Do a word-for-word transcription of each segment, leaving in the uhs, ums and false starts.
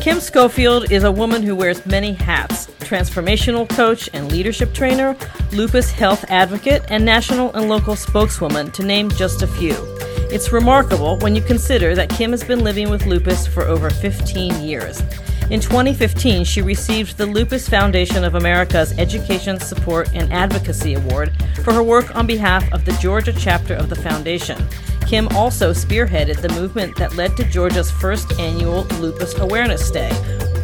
Kim Schofield is a woman who wears many hats: transformational coach and leadership trainer, lupus health advocate, and national and local spokeswoman, to name just a few. It's remarkable when you consider that Kim has been living with lupus for over fifteen years. In twenty fifteen, she received the Lupus Foundation of America's Education, Support, and Advocacy Award for her work on behalf of the Georgia chapter of the foundation. Kim also spearheaded the movement that led to Georgia's first annual Lupus Awareness Day.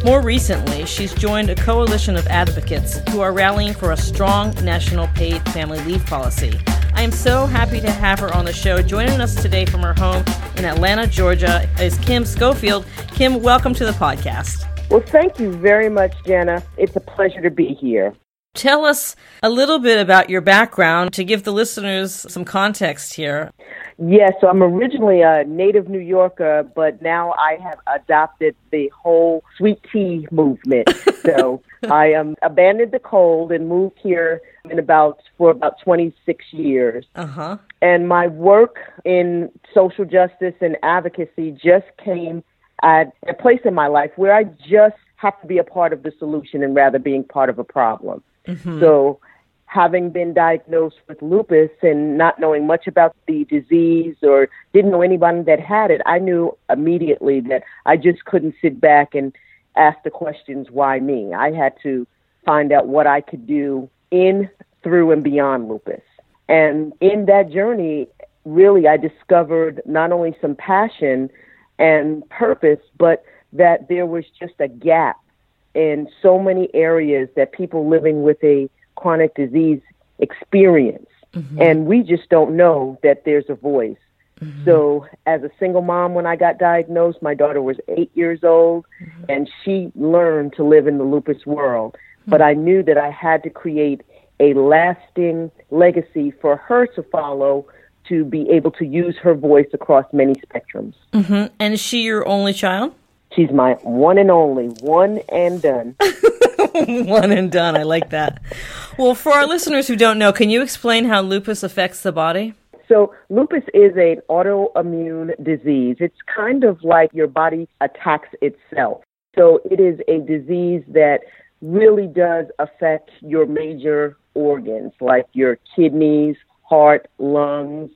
More recently, she's joined a coalition of advocates who are rallying for a strong national paid family leave policy. I am so happy to have her on the show. Joining us today from her home in Atlanta, Georgia, is Kim Schofield. Kim, welcome to the podcast. Well, thank you very much, Jana. It's a pleasure to be here. Tell us a little bit about your background to give the listeners some context here. Yes, so I'm originally a native New Yorker, but now I have adopted the whole sweet tea movement. So I um, abandoned the cold and moved here in about for about twenty-six years. Uh-huh. And my work in social justice and advocacy just came at a place in my life where I just have to be a part of the solution and rather being part of a problem. Mm-hmm. So having been diagnosed with lupus and not knowing much about the disease or didn't know anyone that had it, I knew immediately that I just couldn't sit back and ask the questions, why me? I had to find out what I could do in, through, and beyond lupus. And in that journey, really, I discovered not only some passion and purpose, but that there was just a gap in so many areas that people living with a chronic disease experience. Mm-hmm. And we just don't know that there's a voice. Mm-hmm. So as a single mom, when I got diagnosed, my daughter was eight years old, mm-hmm. and she learned to live in the lupus world. Mm-hmm. But I knew that I had to create a lasting legacy for her to follow, to be able to use her voice across many spectrums. Mm-hmm. And is she your only child? She's my one and only, one and done. One and done. I like that. Well, for our listeners who don't know, can you explain how lupus affects the body? So lupus is an autoimmune disease. It's kind of like your body attacks itself. So it is a disease that really does affect your major organs, like your kidneys, heart, lungs,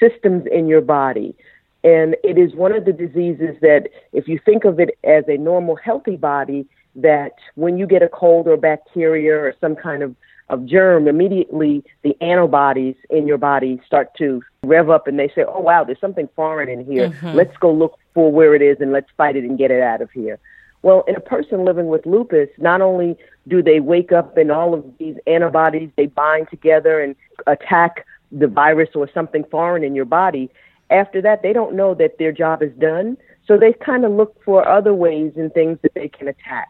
systems in your body. And it is one of the diseases that, if you think of it as a normal, healthy body, that when you get a cold or bacteria or some kind of, of germ, immediately the antibodies in your body start to rev up and they say, oh, wow, there's something foreign in here. Mm-hmm. Let's go look for where it is and let's fight it and get it out of here. Well, in a person living with lupus, not only do they wake up and all of these antibodies, they bind together and attack the virus or something foreign in your body. After that, they don't know that their job is done, so they kind of look for other ways and things that they can attack.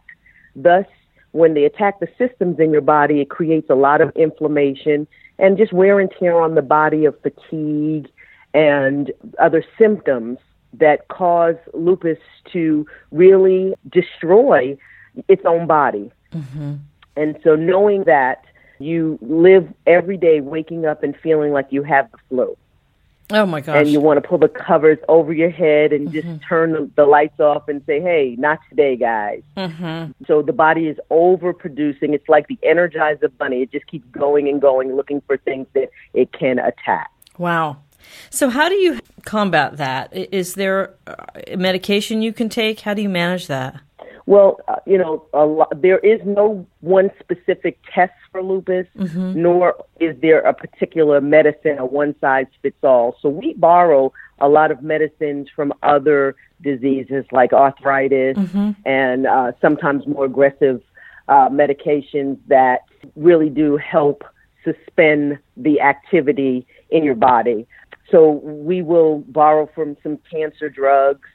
Thus, when they attack the systems in your body, it creates a lot of inflammation and just wear and tear on the body of fatigue and other symptoms that cause lupus to really destroy its own body. Mm-hmm. And so knowing that, you live every day waking up and feeling like you have the flu. Oh, my gosh. And you want to pull the covers over your head and just mm-hmm. turn the lights off and say, hey, not today, guys. Mm-hmm. So the body is overproducing. It's like the Energizer Bunny. It just keeps going and going, looking for things that it can attack. Wow. So how do you combat that? Is there medication you can take? How do you manage that? Well, uh, you know, a lot, there is no one specific test for lupus, mm-hmm. nor is there a particular medicine, a one-size-fits-all. So we borrow a lot of medicines from other diseases like arthritis mm-hmm. and uh, sometimes more aggressive uh, medications that really do help suspend the activity in your body. So we will borrow from some cancer drugs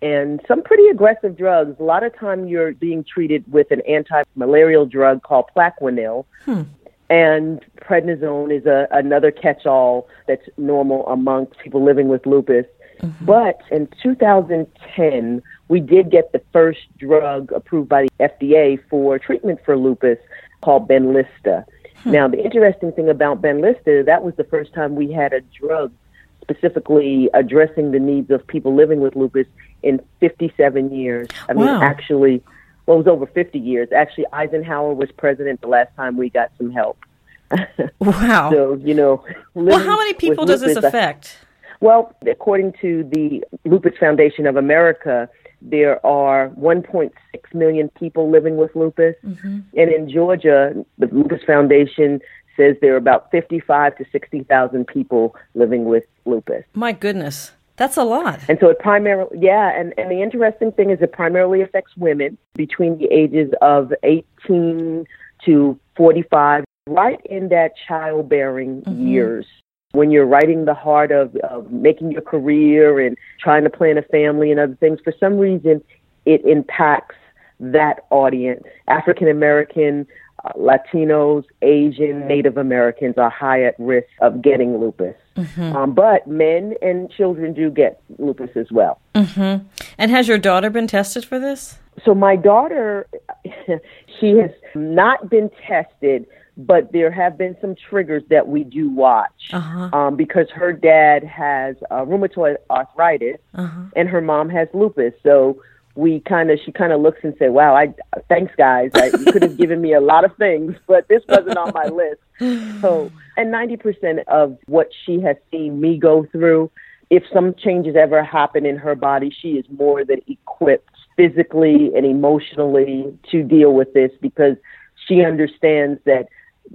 and some pretty aggressive drugs. A lot of time you're being treated with an anti-malarial drug called Plaquenil, hmm. and prednisone is a, another catch-all that's normal amongst people living with lupus. Mm-hmm. But in two thousand ten, we did get the first drug approved by the F D A for treatment for lupus called Benlysta. Hmm. Now, the interesting thing about Benlysta, that was the first time we had a drug specifically addressing the needs of people living with lupus in fifty-seven years. I mean, wow. actually, well, it was over fifty years. Actually, Eisenhower was president the last time we got some help. Wow. So, you know. Well, how many people does lupus, this affect? I, well, according to the Lupus Foundation of America, there are one point six million people living with lupus. Mm-hmm. And in Georgia, the Lupus Foundation says there are about fifty-five to sixty thousand people living with lupus. My goodness. That's a lot. And so it primarily, yeah, and, and the interesting thing is it primarily affects women between the ages of eighteen to forty-five, right in that childbearing mm-hmm. years. When you're right in the heart of, of making your career and trying to plan a family and other things, for some reason it impacts that audience. African-American, uh, Latinos, Asian, Native Americans are high at risk of getting lupus. Mm-hmm. Um, but men and children do get lupus as well. Mm-hmm. And has your daughter been tested for this? So my daughter, she has not been tested, but there have been some triggers that we do watch uh-huh. um, because her dad has uh, rheumatoid arthritis uh-huh. and her mom has lupus. So we kind of, she kind of looks and says, wow, I, thanks guys. I, you could have given me a lot of things, but this wasn't on my list. So, and ninety percent of what she has seen me go through, if some changes ever happen in her body, she is more than equipped physically and emotionally to deal with this because she understands that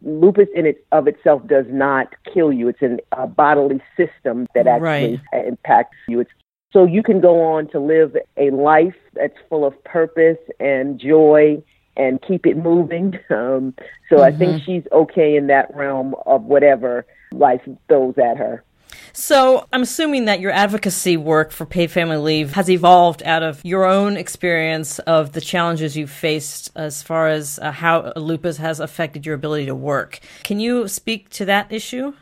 lupus in it of itself does not kill you. It's an, a bodily system that actually right. impacts you. It's, so you can go on to live a life that's full of purpose and joy and keep it moving. Um, so mm-hmm. I think she's okay in that realm of whatever life throws at her. So I'm assuming that your advocacy work for paid family leave has evolved out of your own experience of the challenges you've faced as far as uh, how lupus has affected your ability to work. Can you speak to that issue?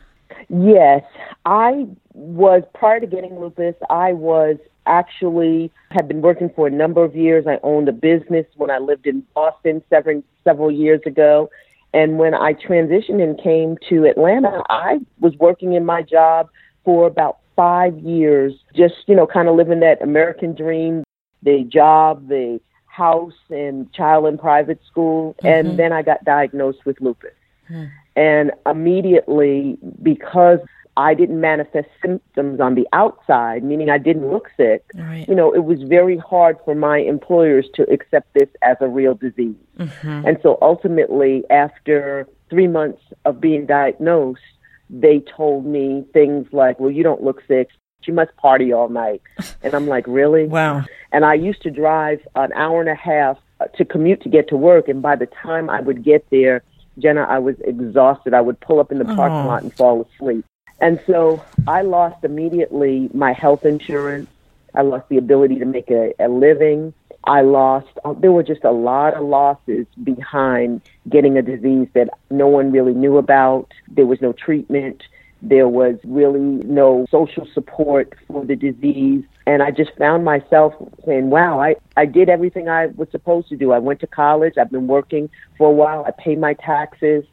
Yes. I was, prior to getting lupus, I was actually, had been working for a number of years. I owned a business when I lived in Boston several, several years ago. And when I transitioned and came to Atlanta, I was working in my job for about five years, just, you know, kind of living that American dream, the job, the house, and child in private school. Mm-hmm. And then I got diagnosed with lupus. Mm. And immediately, because I didn't manifest symptoms on the outside, meaning I didn't look sick, right. you know, it was very hard for my employers to accept this as a real disease. Mm-hmm. And so ultimately, after three months of being diagnosed, they told me things like, well, you don't look sick. You must party all night. And I'm like, really? Wow. And I used to drive an hour and a half to commute to get to work. And by the time I would get there, Jenna, I was exhausted. I would pull up in the parking oh. lot and fall asleep. And so I lost immediately my health insurance. I lost the ability to make a, a living. I lost, there were just a lot of losses behind getting a disease that no one really knew about. There was no treatment. There was really no social support for the disease. And I just found myself saying, wow, I, I did everything I was supposed to do. I went to college. I've been working for a while. I pay my taxes.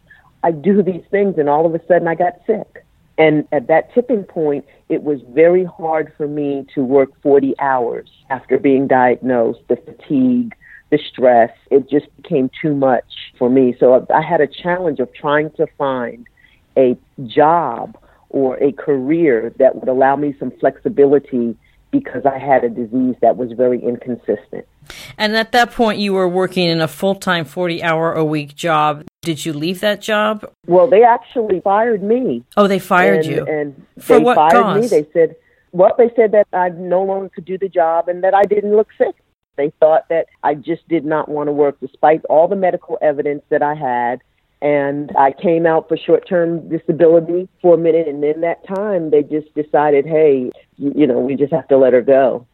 I do these things. And all of a sudden I got sick. And at that tipping point, it was very hard for me to work forty hours after being diagnosed. The fatigue, the stress, it just became too much for me. So I had a challenge of trying to find a job or a career that would allow me some flexibility because I had a disease that was very inconsistent. And at that point, you were working in a full-time forty-hour-a-week job. Did you leave that job? Well, they actually fired me. Oh, they fired and, you. And For they what fired cause? me. They said, well, they said that I no longer could do the job and that I didn't look sick. They thought that I just did not want to work despite all the medical evidence that I had. And I came out for short-term disability for a minute. And then that time they just decided, hey, you know, we just have to let her go.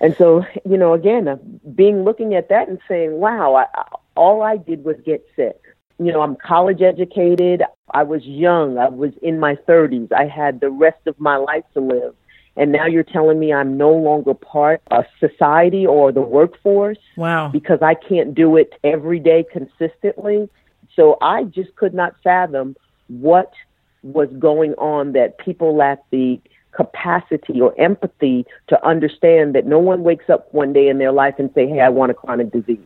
And so, you know, again, being looking at that and saying, wow, I, I, all I did was get sick. You know, I'm college educated. I was young. I was in my thirties. I had the rest of my life to live. And now you're telling me I'm no longer part of society or the workforce. Wow. Because I can't do it every day consistently. So I just could not fathom what was going on, that people lacked the capacity or empathy to understand that no one wakes up one day in their life and say, hey, I want a chronic disease.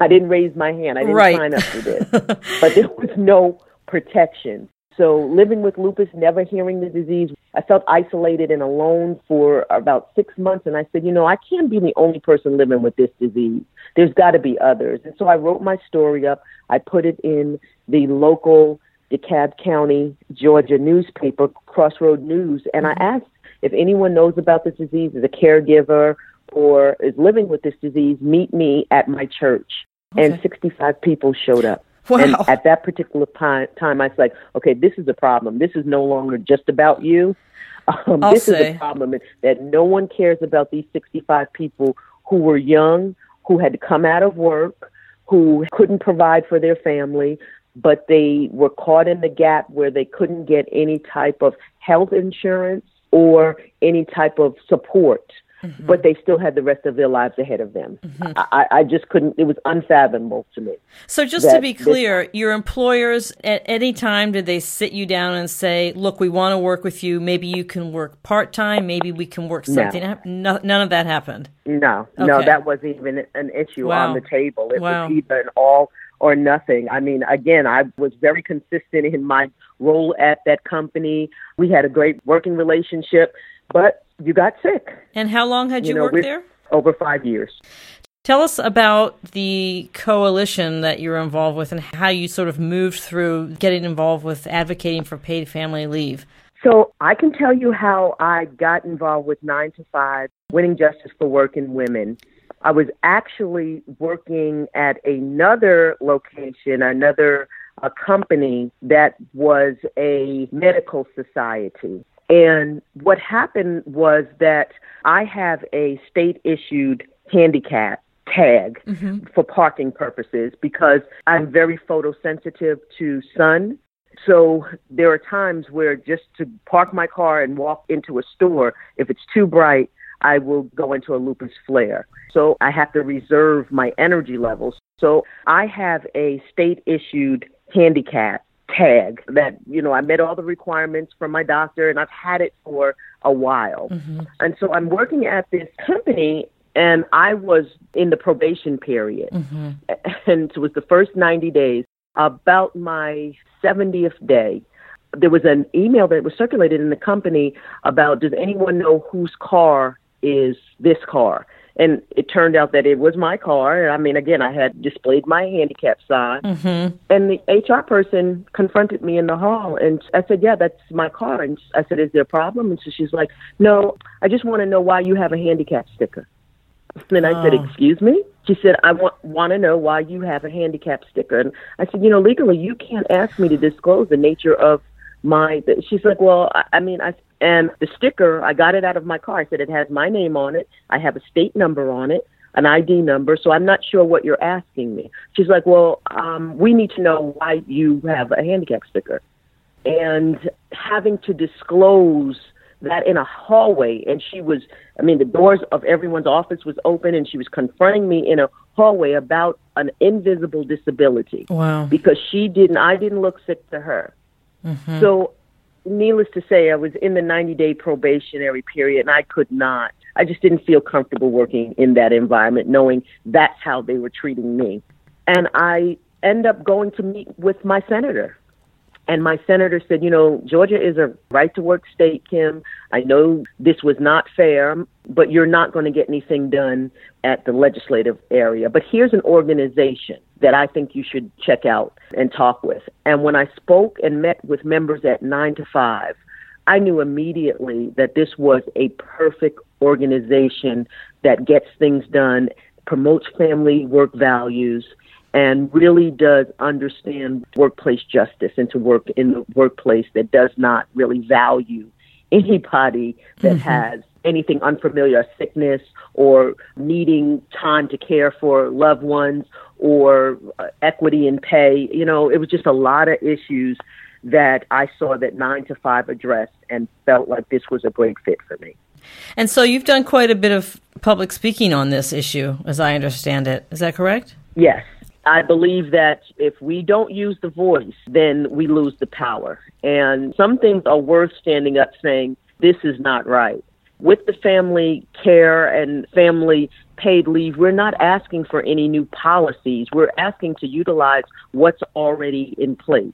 I didn't raise my hand. I didn't right. sign up for this. But there was no protection. So living with lupus, never hearing the disease, I felt isolated and alone for about six months. And I said, you know, I can't be the only person living with this disease. There's got to be others. And so I wrote my story up. I put it in the local DeKalb County, Georgia newspaper, Crossroad News. And I asked if anyone knows about this disease, is a caregiver or is living with this disease, meet me at my church. Okay. And sixty-five people showed up. Wow. And at that particular time, I was like, okay, this is a problem. This is no longer just about you. Um, this say. is a problem that no one cares about these sixty-five people who were young, who had come out of work, who couldn't provide for their family, but they were caught in the gap where they couldn't get any type of health insurance or any type of support. Mm-hmm. But they still had the rest of their lives ahead of them. Mm-hmm. I, I just couldn't, it was unfathomable to me. So just to be clear, this, your employers, at any time, did they sit you down and say, look, we want to work with you. Maybe you can work part-time. Maybe we can work something. No. No, none of that happened. No, okay. no, that wasn't even an issue wow. on the table. It wow. was either an all or nothing. I mean, again, I was very consistent in my role at that company. We had a great working relationship, but you got sick. And how long had you, you know, worked there? Over five years. Tell us about the coalition that you're involved with and how you sort of moved through getting involved with advocating for paid family leave. So I can tell you how I got involved with nine to five, Winning Justice for Working Women. I was actually working at another location, another a company that was a medical society. And what happened was that I have a state-issued handicap tag mm-hmm. for parking purposes because I'm very photosensitive to sun. So there are times where just to park my car and walk into a store, if it's too bright, I will go into a lupus flare. So I have to reserve my energy levels. So I have a state-issued handicap tag that, you know, I met all the requirements from my doctor and I've had it for a while. Mm-hmm. And so I'm working at this company and I was in the probation period. Mm-hmm. And it was the first ninety days. About my seventieth day, there was an email that was circulated in the company about, does anyone know whose car is this car? And it turned out that it was my car. I mean, again, I had displayed my handicap sign. Mm-hmm. And the H R person confronted me in the hall. And I said, yeah, that's my car. And I said, is there a problem? And so she's like, no, I just want to know why you have a handicap sticker. And I oh. said, excuse me? She said, I want, want to know why you have a handicap sticker. And I said, you know, legally, you can't ask me to disclose the nature of my, she's like, well, I, I mean, I, and the sticker, I got it out of my car. I said, it has my name on it. I have a state number on it, an I D number. So I'm not sure what you're asking me. She's like, well, um, we need to know why you have a handicap sticker. And having to disclose that in a hallway. And she was, I mean, the doors of everyone's office was open and she was confronting me in a hallway about an invisible disability. Wow. Because she didn't, I didn't look sick to her. Mm-hmm. So needless to say, I was in the ninety-day probationary period, and I could not. I just didn't feel comfortable working in that environment, knowing that's how they were treating me. And I end up going to meet with my senator. And my senator said, you know, Georgia is a right-to-work state, Kim. I know this was not fair, but you're not going to get anything done at the legislative area. But here's an organization that I think you should check out and talk with. And when I spoke and met with members at nine to five, I knew immediately that this was a perfect organization that gets things done, promotes family work values, and really does understand workplace justice and to work in the workplace that does not really value anybody that mm-hmm. has anything unfamiliar, sickness or needing time to care for loved ones or uh, equity in pay. You know, it was just a lot of issues that I saw that nine to five addressed and felt like this was a great fit for me. And so you've done quite a bit of public speaking on this issue, as I understand it. Is that correct? Yes. I believe that if we don't use the voice, then we lose the power. And some things are worth standing up saying, this is not right. With the family care and family paid leave, we're not asking for any new policies. We're asking to utilize what's already in place.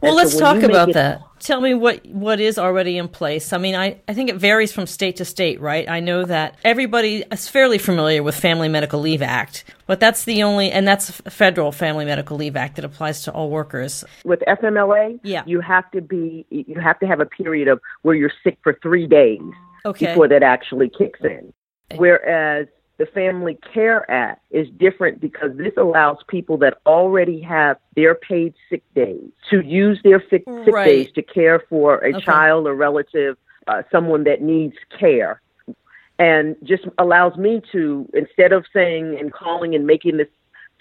Well, and let's so talk about it- that. Tell me what, what is already in place. I mean, I, I think it varies from state to state, right? I know that everybody is fairly familiar with Family Medical Leave Act, but that's the only, and that's Federal Family Medical Leave Act that applies to all workers. With F M L A, yeah. you have to be, you have to have a period of where you're sick for three days okay. before that actually kicks in. Whereas the Family Care Act is different because this allows people that already have their paid sick days to use their sick, sick right. days to care for a okay. child or relative, uh, someone that needs care, and just allows me to, instead of saying and calling and making this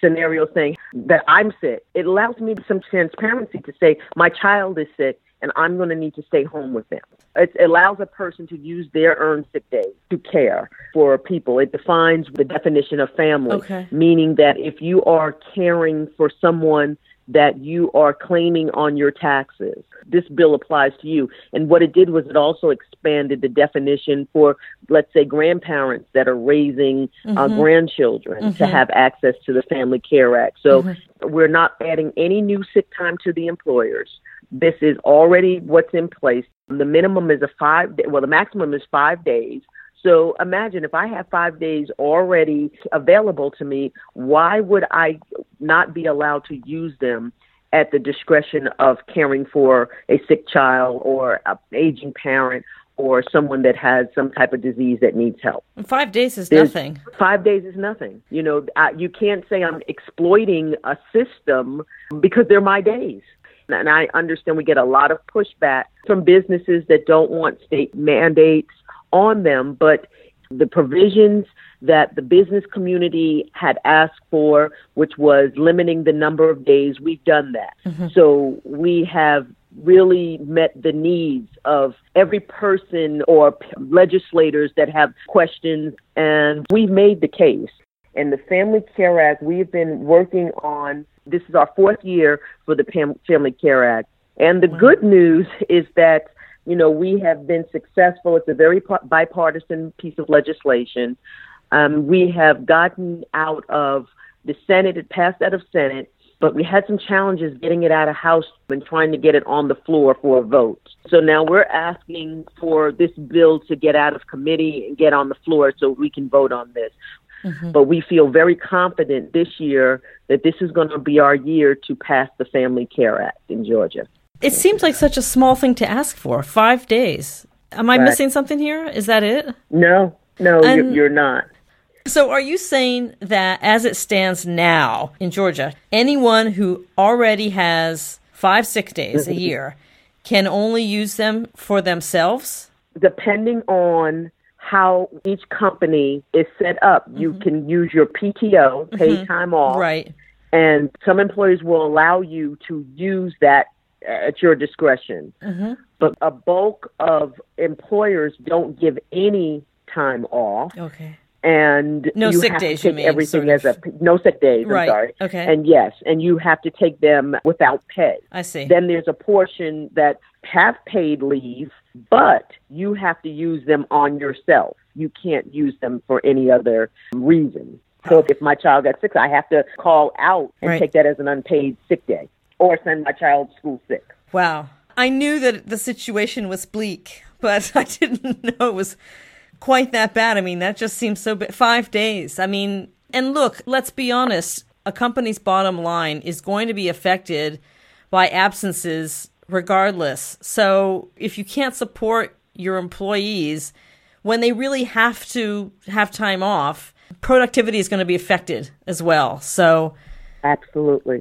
scenario saying that I'm sick, it allows me some transparency to say my child is sick and I'm going to need to stay home with them. It allows a person to use their earned sick days to care for people. It defines the definition of family, okay. meaning that if you are caring for someone that you are claiming on your taxes, this bill applies to you. And what it did was it also expanded the definition for, let's say, grandparents that are raising mm-hmm. uh, grandchildren mm-hmm. to have access to the Family Care Act. So mm-hmm. we're not adding any new sick time to the employers. This is already what's in place. The minimum is a five day, well, the maximum is five days. So imagine if I have five days already available to me, why would I not be allowed to use them at the discretion of caring for a sick child or an aging parent or someone that has some type of disease that needs help? Five days is There's, nothing. Five days is nothing. You know, I, you can't say I'm exploiting a system because they're my days. And I understand we get a lot of pushback from businesses that don't want state mandates on them, but the provisions that the business community had asked for, which was limiting the number of days, we've done that. Mm-hmm. So we have really met the needs of every person or legislators that have questions, and we've made the case. And the Family Care Act, we've been working on, this is our fourth year for the Family Care Act. And the wow. good news is that, you know, we have been successful. It's a very bipartisan piece of legislation. Um, we have gotten out of the Senate, it passed out of Senate, but we had some challenges getting it out of House and trying to get it on the floor for a vote. So now we're asking for this bill to get out of committee and get on the floor so we can vote on this. Mm-hmm. But we feel very confident this year that this is going to be our year to pass the Family Care Act in Georgia. It seems like such a small thing to ask for, five days. Am I right. missing something here? Is that it? No, no, and you're not. So are you saying that as it stands now in Georgia, anyone who already has five sick days a year can only use them for themselves? Depending on how each company is set up. Mm-hmm. You can use your P T O, paid mm-hmm. time off, right? And some employers will allow you to use that at your discretion. Mm-hmm. But a bulk of employers don't give any time off. Okay. And no you sick have days, to take you mean, everything sort of. as a no sick days. Right. I'm sorry. Okay. And yes, and you have to take them without pay. I see. Then there's a portion that have paid leave, but you have to use them on yourself. You can't use them for any other reason. So if my child got sick, I have to call out and right. take that as an unpaid sick day, or send my child to school sick. Wow. I knew that the situation was bleak, but I didn't know it was quite that bad. I mean, that just seems so bad. Five days. I mean, and look, let's be honest. A company's bottom line is going to be affected by absences regardless. So if you can't support your employees when they really have to have time off, productivity is going to be affected as well. So absolutely.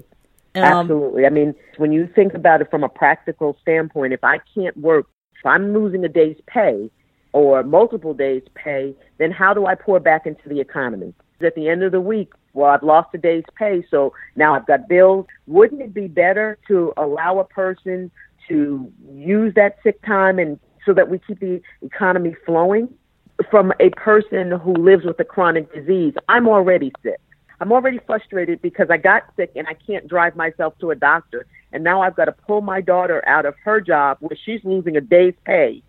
Um, absolutely. I mean, when you think about it from a practical standpoint, if I can't work, if I'm losing a day's pay or multiple days' pay, then how do I pour back into the economy? At the end of the week, well, I've lost a day's pay, so now I've got bills. Wouldn't it be better to allow a person to use that sick time and so that we keep the economy flowing? From a person who lives with a chronic disease, I'm already sick. I'm already frustrated because I got sick and I can't drive myself to a doctor. And now I've got to pull my daughter out of her job where she's losing a day's pay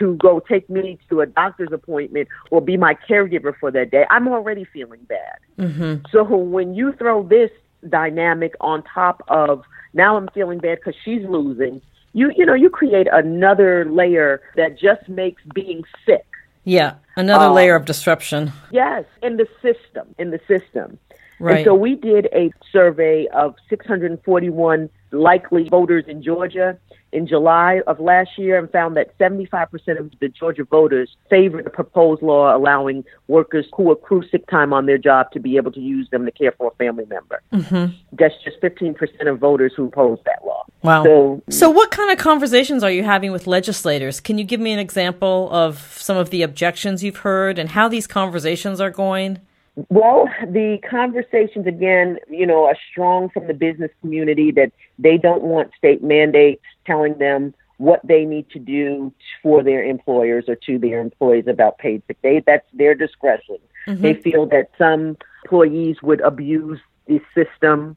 to go take me to a doctor's appointment or be my caregiver for that day. I'm already feeling bad. Mm-hmm. So when you throw this dynamic on top of now I'm feeling bad because she's losing, you you know, you create another layer that just makes being sick. Yeah, another um, layer of disruption. Yes, in the system, in the system. Right. And so we did a survey of six hundred forty-one likely voters in Georgia in July of last year and found that seventy-five percent of the Georgia voters favored a proposed law allowing workers who accrue sick time on their job to be able to use them to care for a family member. Mm-hmm. That's just fifteen percent of voters who opposed that law. Wow. So, so what kind of conversations are you having with legislators? Can you give me an example of some of the objections you've heard and how these conversations are going? Well, the conversations, again, you know, are strong from the business community that they don't want state mandates telling them what they need to do for their employers or to their employees about paid sick day. That's their discretion. Mm-hmm. They feel that some employees would abuse the system.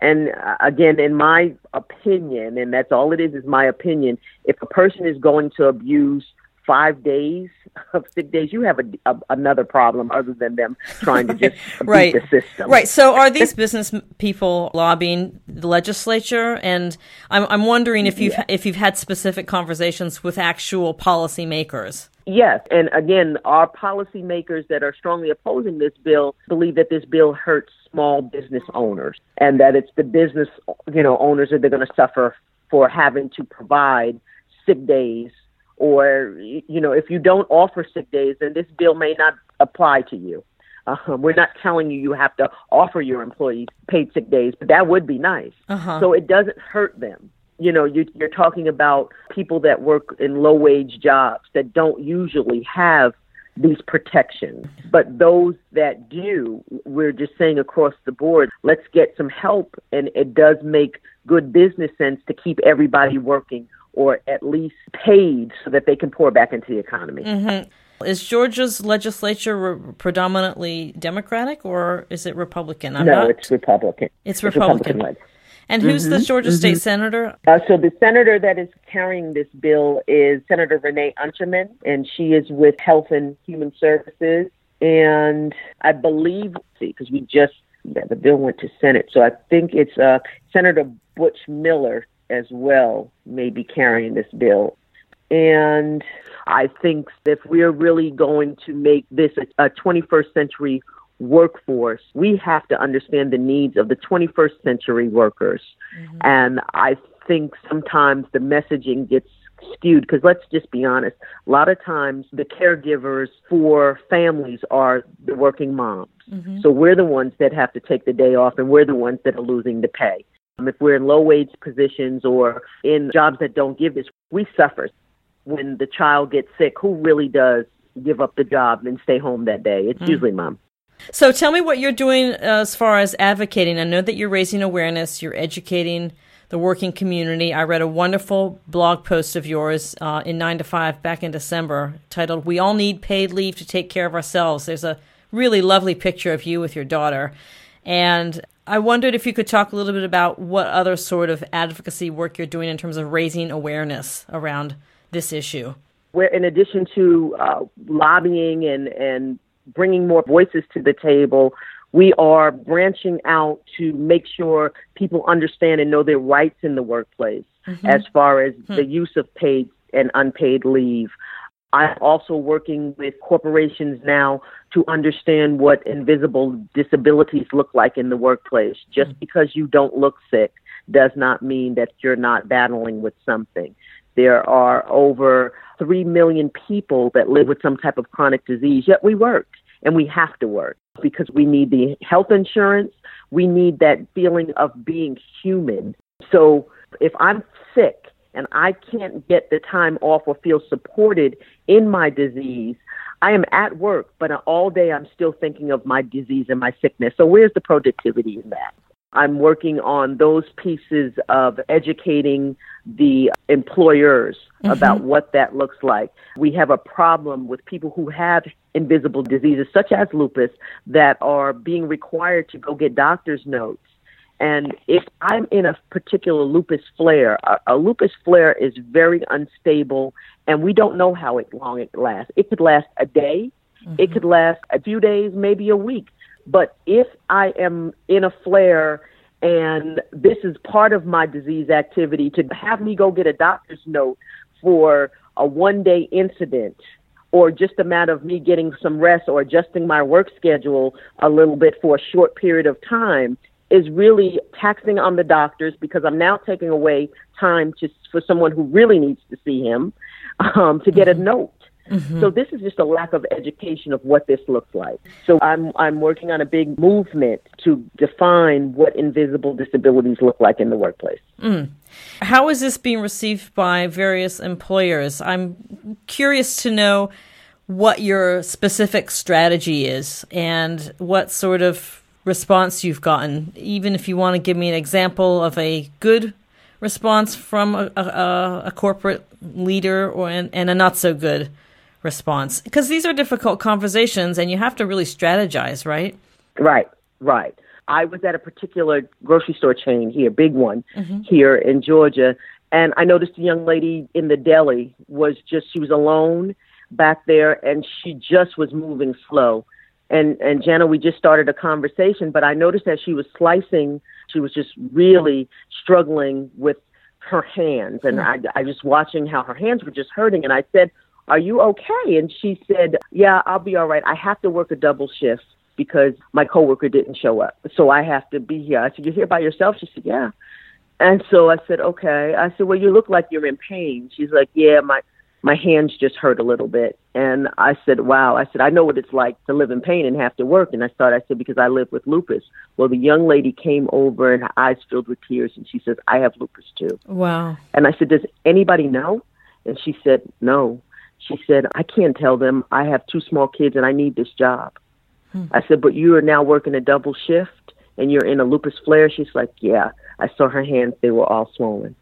And uh, again, in my opinion, and that's all it is, is my opinion, if a person is going to abuse five days of sick days, you have a, a, another problem other than them trying to just beat right. the system. Right. So are these business people lobbying the legislature? And I'm, I'm wondering if you've, yeah. if you've had specific conversations with actual policymakers. Yes. And again, our policymakers that are strongly opposing this bill believe that this bill hurts small business owners and that it's the business you know owners that they're going to suffer for having to provide sick days. Or, you know, if you don't offer sick days, then this bill may not apply to you. Um, we're not telling you you have to offer your employees paid sick days, but that would be nice. Uh-huh. So it doesn't hurt them. You know, you, you're talking about people that work in low-wage jobs that don't usually have these protections. But those that do, we're just saying across the board, let's get some help. And it does make good business sense to keep everybody working or at least paid so that they can pour back into the economy. Mm-hmm. Is Georgia's legislature re- predominantly Democratic or is it Republican? I'm no, not... it's Republican. It's Republican. It's Republican. And who's mm-hmm. the Georgia mm-hmm. state senator? Uh, so the senator that is carrying this bill is Senator Renee Unterman, and she is with Health and Human Services. And I believe, because we just, yeah, the bill went to Senate, so I think it's uh, Senator Butch Miller as well may be carrying this bill. And I think if we're really going to make this a twenty-first century workforce, we have to understand the needs of the twenty-first century workers. Mm-hmm. And I think sometimes the messaging gets skewed because let's just be honest, a lot of times the caregivers for families are the working moms. Mm-hmm. So we're the ones that have to take the day off and we're the ones that are losing the pay. If we're in low-wage positions or in jobs that don't give this, we suffer. When the child gets sick, who really does give up the job and stay home that day? It's mm. usually mom. So tell me what you're doing as far as advocating. I know that you're raising awareness, you're educating the working community. I read a wonderful blog post of yours uh, in nine to five back in December titled, "We All Need Paid Leave to Take Care of Ourselves." There's a really lovely picture of you with your daughter. And I wondered if you could talk a little bit about what other sort of advocacy work you're doing in terms of raising awareness around this issue. Where, in addition to uh, lobbying and, and bringing more voices to the table, we are branching out to make sure people understand and know their rights in the workplace. mm-hmm. as far as mm-hmm. the use of paid and unpaid leave. I'm also working with corporations now to understand what invisible disabilities look like in the workplace. Just mm-hmm. because you don't look sick does not mean that you're not battling with something. There are over three million people that live with some type of chronic disease, yet we work and we have to work because we need the health insurance. We need that feeling of being human. So if I'm sick and I can't get the time off or feel supported in my disease, I am at work, but all day I'm still thinking of my disease and my sickness. So where's the productivity in that? I'm working on those pieces of educating the employers mm-hmm. about what that looks like. We have a problem with people who have invisible diseases, such as lupus, that are being required to go get doctor's notes. And if I'm in a particular lupus flare, a, a lupus flare is very unstable, and we don't know how it, long it lasts. It could last a day. Mm-hmm. It could last a few days, maybe a week. But if I am in a flare and this is part of my disease activity, to have me go get a doctor's note for a one-day incident or just a matter of me getting some rest or adjusting my work schedule a little bit for a short period of time is really taxing on the doctors, because I'm now taking away time to, for someone who really needs to see him um, to get mm-hmm. a note. Mm-hmm. So this is just a lack of education of what this looks like. So I'm I'm working on a big movement to define what invisible disabilities look like in the workplace. Mm. How is this being received by various employers? I'm curious to know what your specific strategy is and what sort of response you've gotten, even if you want to give me an example of a good response from a, a, a corporate leader or an, and a not so good response, because these are difficult conversations and you have to really strategize, right? Right, right. I was at a particular grocery store chain here, big one mm-hmm. here in Georgia, and I noticed a young lady in the deli was just, she was alone back there and she just was moving slow. And, and Jana, we just started a conversation, but I noticed that she was slicing. She was just really struggling with her hands. And I, I was watching how her hands were just hurting. And I said, "Are you okay?" And she said, "Yeah, I'll be all right. I have to work a double shift because my coworker didn't show up. So I have to be here." I said, "You're here by yourself?" She said, "Yeah." And so I said, "Okay." I said, "Well, you look like you're in pain." She's like, "Yeah, my, my hands just hurt a little bit." And I said, "Wow." I said, "I know what it's like to live in pain and have to work." And I thought, I said, "Because I live with lupus." Well, the young lady came over and her eyes filled with tears. And she says, "I have lupus too." Wow. And I said, "Does anybody know?" And she said, "No." She said, "I can't tell them. I have two small kids and I need this job." Hmm. I said, "But you are now working a double shift and you're in a lupus flare." She's like, "Yeah, I saw her hands. They were all swollen."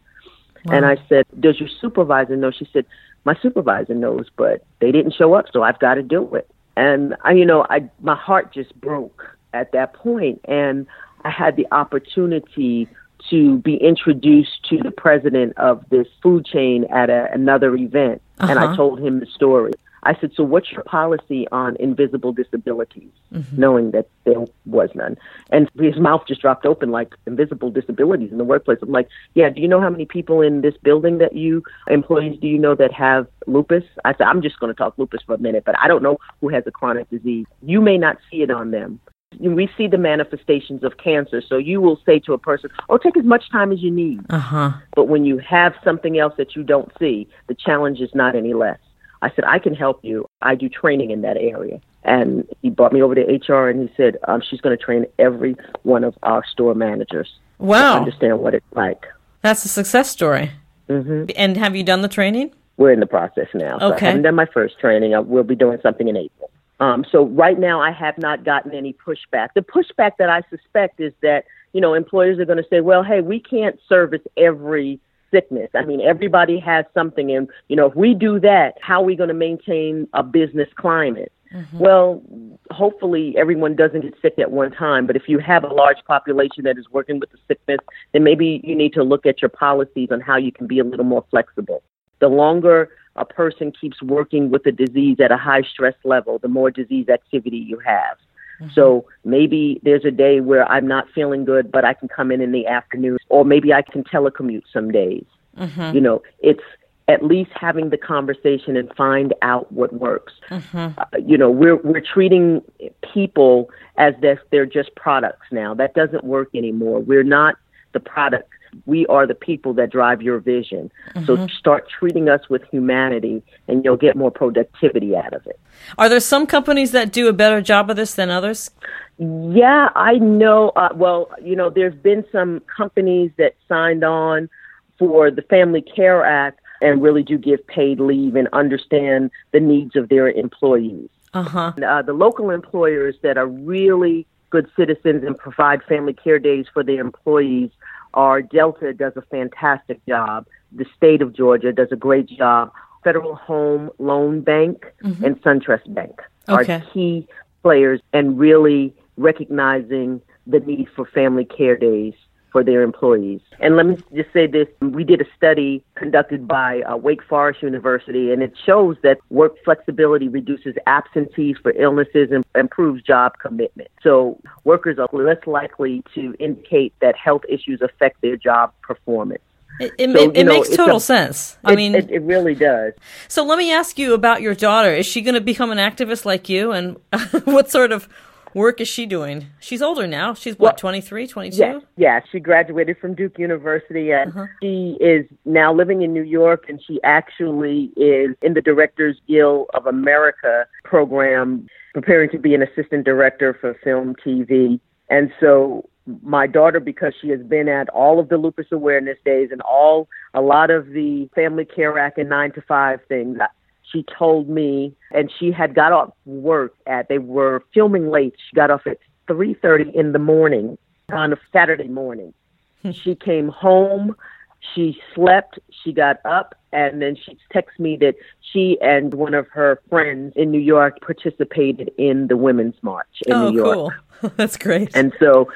Wow. And I said, "Does your supervisor know?" She said, "My supervisor knows, but they didn't show up, so I've got to do it." And, I, you know, I my heart just broke at that point. And I had the opportunity to be introduced to the president of this food chain at a, another event. Uh-huh. And I told him the story. I said, "So what's your policy on invisible disabilities?" Mm-hmm. Knowing that there was none. And his mouth just dropped open, like, "Invisible disabilities in the workplace." I'm like, "Yeah, do you know how many people in this building that you, employees, do you know that have lupus?" I said, "I'm just going to talk lupus for a minute, but I don't know who has a chronic disease. You may not see it on them. We see the manifestations of cancer. So you will say to a person, "Oh, take as much time as you need." Uh-huh. But when you have something else that you don't see, the challenge is not any less. I said, "I can help you. I do training in that area." And he brought me over to H R and he said, um, she's going to train every one of our store managers. Wow. To understand what it's like. That's a success story. Mm-hmm. And have you done the training? We're in the process now. Okay. So I haven't done my first training. I will be doing something in April. Um, so right now I have not gotten any pushback. The pushback that I suspect is that, you know, employers are going to say, "Well, hey, we can't service every sickness. I mean, everybody has something. And, you know, if we do that, how are we going to maintain a business climate?" Mm-hmm. Well, hopefully everyone doesn't get sick at one time. But if you have a large population that is working with the sickness, then maybe you need to look at your policies on how you can be a little more flexible. The longer a person keeps working with a disease at a high stress level, the more disease activity you have. Mm-hmm. So maybe there's a day where I'm not feeling good, but I can come in in the afternoon, or maybe I can telecommute some days. Mm-hmm. You know, it's at least having the conversation and find out what works. Mm-hmm. Uh, you know, we're we're treating people as if they're just products now. That doesn't work anymore. We're not the product. We are the people that drive your vision. Mm-hmm. So start treating us with humanity, and you'll get more productivity out of it. Are there some companies that do a better job of this than others? Yeah, I know. Uh, well, you know, there's been some companies that signed on for the Family Care Act and really do give paid leave and understand the needs of their employees. Uh-huh. Uh, the local employers that are really good citizens and provide family care days for their employees are Delta does a fantastic job. The state of Georgia does a great job. Federal Home Loan Bank mm-hmm. and SunTrust Bank okay. are key players and really recognizing the need for family care days for their employees. And let me just say this. We did a study conducted by uh, Wake Forest University, and it shows that work flexibility reduces absentees for illnesses and improves job commitment. So workers are less likely to indicate that health issues affect their job performance. It, it, so, it, it know, makes total a, sense. I it, mean, it, it really does. So let me ask you about your daughter. Is she going to become an activist like you? And what sort of work is she doing? She's older now. She's, what, twenty-three, twenty-two? Yeah, yeah. She graduated from Duke University, and uh-huh. she is now living in New York, and she actually is in the Directors Guild of America program, preparing to be an assistant director for film, T V. And so my daughter, because she has been at all of the Lupus Awareness Days and all a lot of the Family Care Act and nine to five things, she told me, and she had got off work at, they were filming late. She got off at three thirty in the morning on a Saturday morning. She came home, she slept, she got up, and then she texted me that she and one of her friends in New York participated in the Women's March in oh, New York. Cool. That's great. And so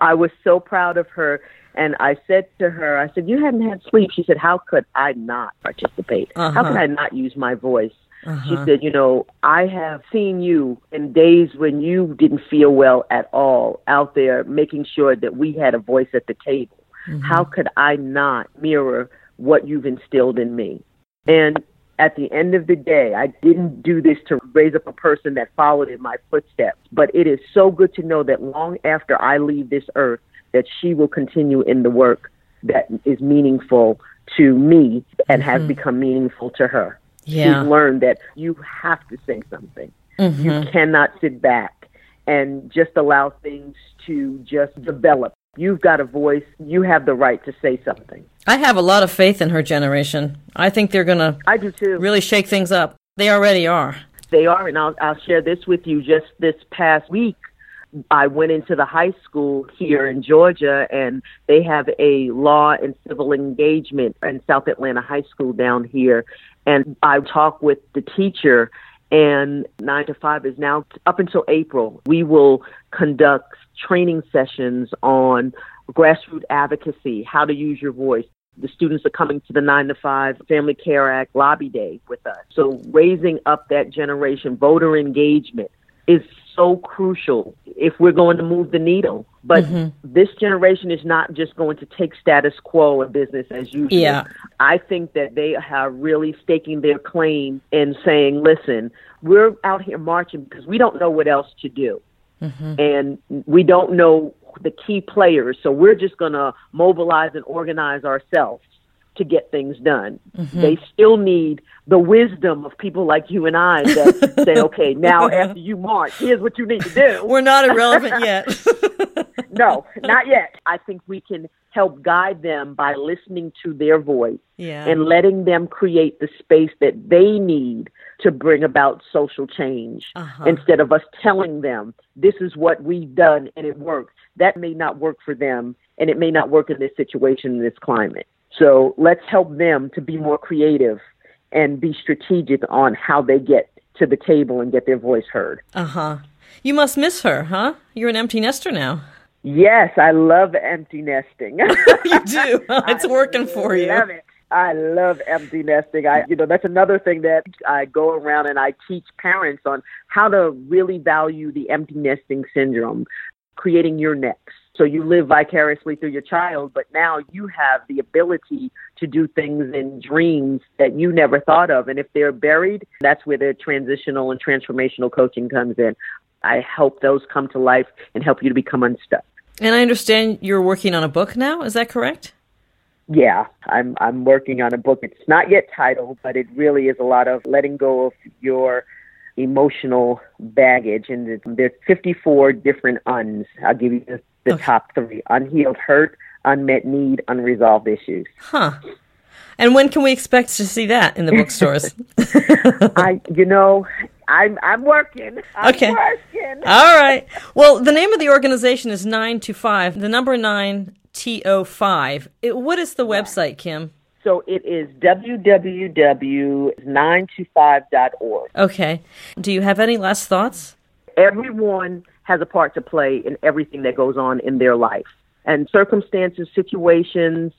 I was so proud of her. And I said to her, I said, you hadn't had sleep. She said, how could I not participate? Uh-huh. How could I not use my voice? Uh-huh. She said, you know, I have seen you in days when you didn't feel well at all out there making sure that we had a voice at the table. Mm-hmm. How could I not mirror what you've instilled in me? And at the end of the day, I didn't do this to raise up a person that followed in my footsteps. But it is so good to know that long after I leave this earth, that she will continue in the work that is meaningful to me and mm-hmm. has become meaningful to her. Yeah. She's learned that you have to say something. Mm-hmm. You cannot sit back and just allow things to just develop. You've got a voice. You have the right to say something. I have a lot of faith in her generation. I think they're going to I do too. Really shake things up. They already are. They are, and I'll, I'll share this with you. Just this past week, I went into the high school here in Georgia, and they have a law and civil engagement in South Atlanta High School down here. And I talked with the teacher, and nine to five is now up until April. We will conduct training sessions on grassroots advocacy, how to use your voice. The students are coming to the nine to five Family Care Act Lobby Day with us. So raising up that generation, voter engagement is so crucial if we're going to move the needle. But mm-hmm. this generation is not just going to take status quo and business as usual. Yeah. I think that they are really staking their claim and saying, listen, we're out here marching because we don't know what else to do. Mm-hmm. And we don't know the key players. So we're just going to mobilize and organize ourselves to get things done. Mm-hmm. They still need the wisdom of people like you and I that say, okay, now after you march, here's what you need to do. We're not irrelevant yet. No, not yet. I think we can help guide them by listening to their voice yeah. and letting them create the space that they need to bring about social change uh-huh. instead of us telling them this is what we've done and it works. That may not work for them, and it may not work in this situation, in this climate. So let's help them to be more creative and be strategic on how they get to the table and get their voice heard. Uh-huh. You must miss her, huh? You're an empty nester now. Yes, I love empty nesting. You do. It's I working really for you. Love it. I love empty nesting. I, you know, that's another thing that I go around and I teach parents on how to really value the empty nesting syndrome, creating your next. So you live vicariously through your child, but now you have the ability to do things in dreams that you never thought of. And if they're buried, that's where their transitional and transformational coaching comes in. I help those come to life and help you to become unstuck. And I understand you're working on a book now. Is that correct? Yeah, I'm I'm working on a book. It's not yet titled, but it really is a lot of letting go of your emotional baggage. And there are fifty-four different uns. I'll give you the, the okay. top three. Unhealed hurt, unmet need, unresolved issues. Huh. And when can we expect to see that in the bookstores? I, you know... I'm, I'm working. I'm okay. working. All right. Well, the name of the organization is nine to five, the number nine T O five. It, what is the website, Kim? So it is w w w dot nine two five dot org. Okay. Do you have any last thoughts? Everyone has a part to play in everything that goes on in their life. And circumstances, situations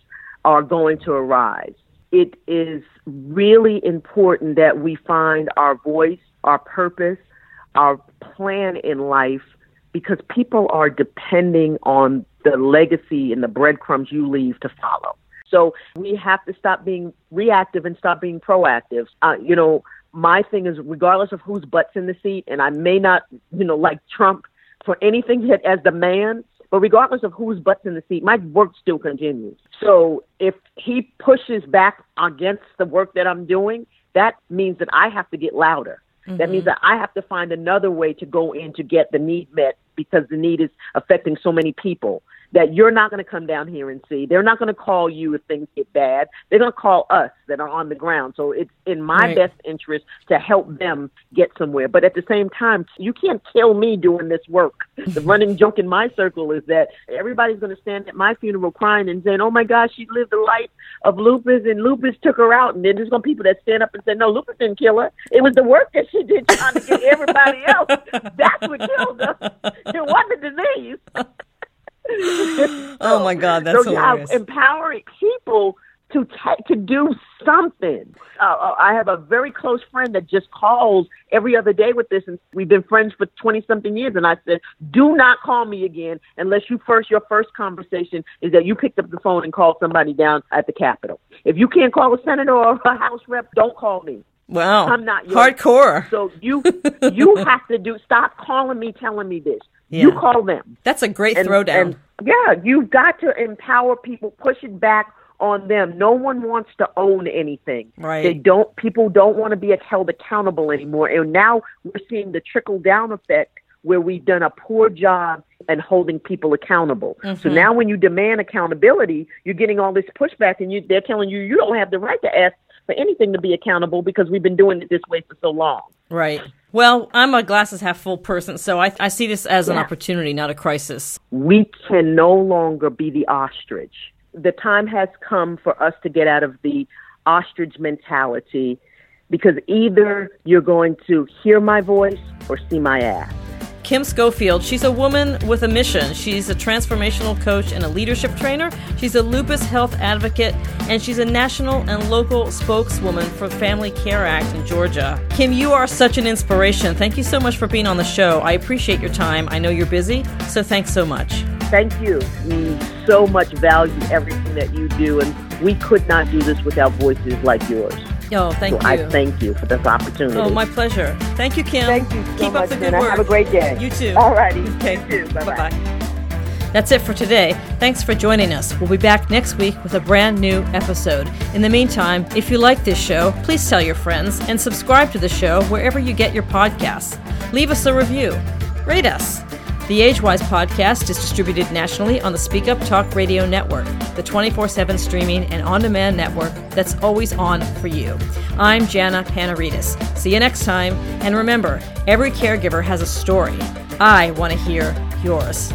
are going to arise. It is really important that we find our voice, our purpose, our plan in life, because people are depending on the legacy and the breadcrumbs you leave to follow. So we have to stop being reactive and stop being proactive. Uh, you know, my thing is, regardless of whose butt's in the seat, and I may not, you know, like Trump for anything that, as the man, but regardless of whose butt's in the seat, my work still continues. So if he pushes back against the work that I'm doing, that means that I have to get louder. Mm-hmm. That means that I have to find another way to go in to get the need met, because the need is affecting so many people that you're not going to come down here and see. They're not going to call you if things get bad. They're going to call us that are on the ground. So it's in my right. best interest to help them get somewhere. But at the same time, you can't kill me doing this work. The running joke in my circle is that everybody's going to stand at my funeral crying and saying, oh, my gosh, she lived the life of lupus and lupus took her out. And then there's going to be people that stand up and say, no, lupus didn't kill her. It was the work that she did trying to get everybody else. That's what killed her. It wasn't disease. so, oh my God, that's so hilarious. Yeah, empowering people to t- to do something. Uh, I have a very close friend that just calls every other day with this, and we've been friends for twenty something years, and I said, do not call me again unless you first, your first conversation is that you picked up the phone and called somebody down at the Capitol. If you can't call a senator or a house rep, don't call me. Wow. I'm not your hardcore. So you you have to do, stop calling me, telling me this. Yeah. You call them. That's a great and, throwdown. And yeah, you've got to empower people, push it back on them. No one wants to own anything. Right. They don't. People don't want to be held accountable anymore. And now we're seeing the trickle-down effect where we've done a poor job and holding people accountable. Mm-hmm. So now when you demand accountability, you're getting all this pushback, and you, they're telling you you don't have the right to ask for anything to be accountable because we've been doing it this way for so long. Right. Well, I'm a glasses half full person, so I, I see this as yeah. an opportunity, not a crisis. We can no longer be the ostrich. The time has come for us to get out of the ostrich mentality, because either you're going to hear my voice or see my ass. Kim Schofield, she's a woman with a mission. She's a transformational coach and a leadership trainer. She's a lupus health advocate, and she's a national and local spokeswoman for Family Care Act in Georgia. Kim, you are such an inspiration. Thank you so much for being on the show. I appreciate your time. I know you're busy, so thanks so much. Thank you. We so much value everything that you do, and we could not do this without voices like yours. Oh, thank so you. I thank you for this opportunity. Oh, my pleasure. Thank you, Kim. Thank you so Keep much, up the good Jenna. Work. Have a great day. You too. All righty. Okay. You too. Bye-bye. Bye-bye. That's it for today. Thanks for joining us. We'll be back next week with a brand new episode. In the meantime, if you like this show, please tell your friends and subscribe to the show wherever you get your podcasts. Leave us a review. Rate us. The AgeWise podcast is distributed nationally on the Speak Up Talk Radio Network, the twenty-four seven streaming and on-demand network that's always on for you. I'm Jana Panaritis. See you next time. And remember, every caregiver has a story. I want to hear yours.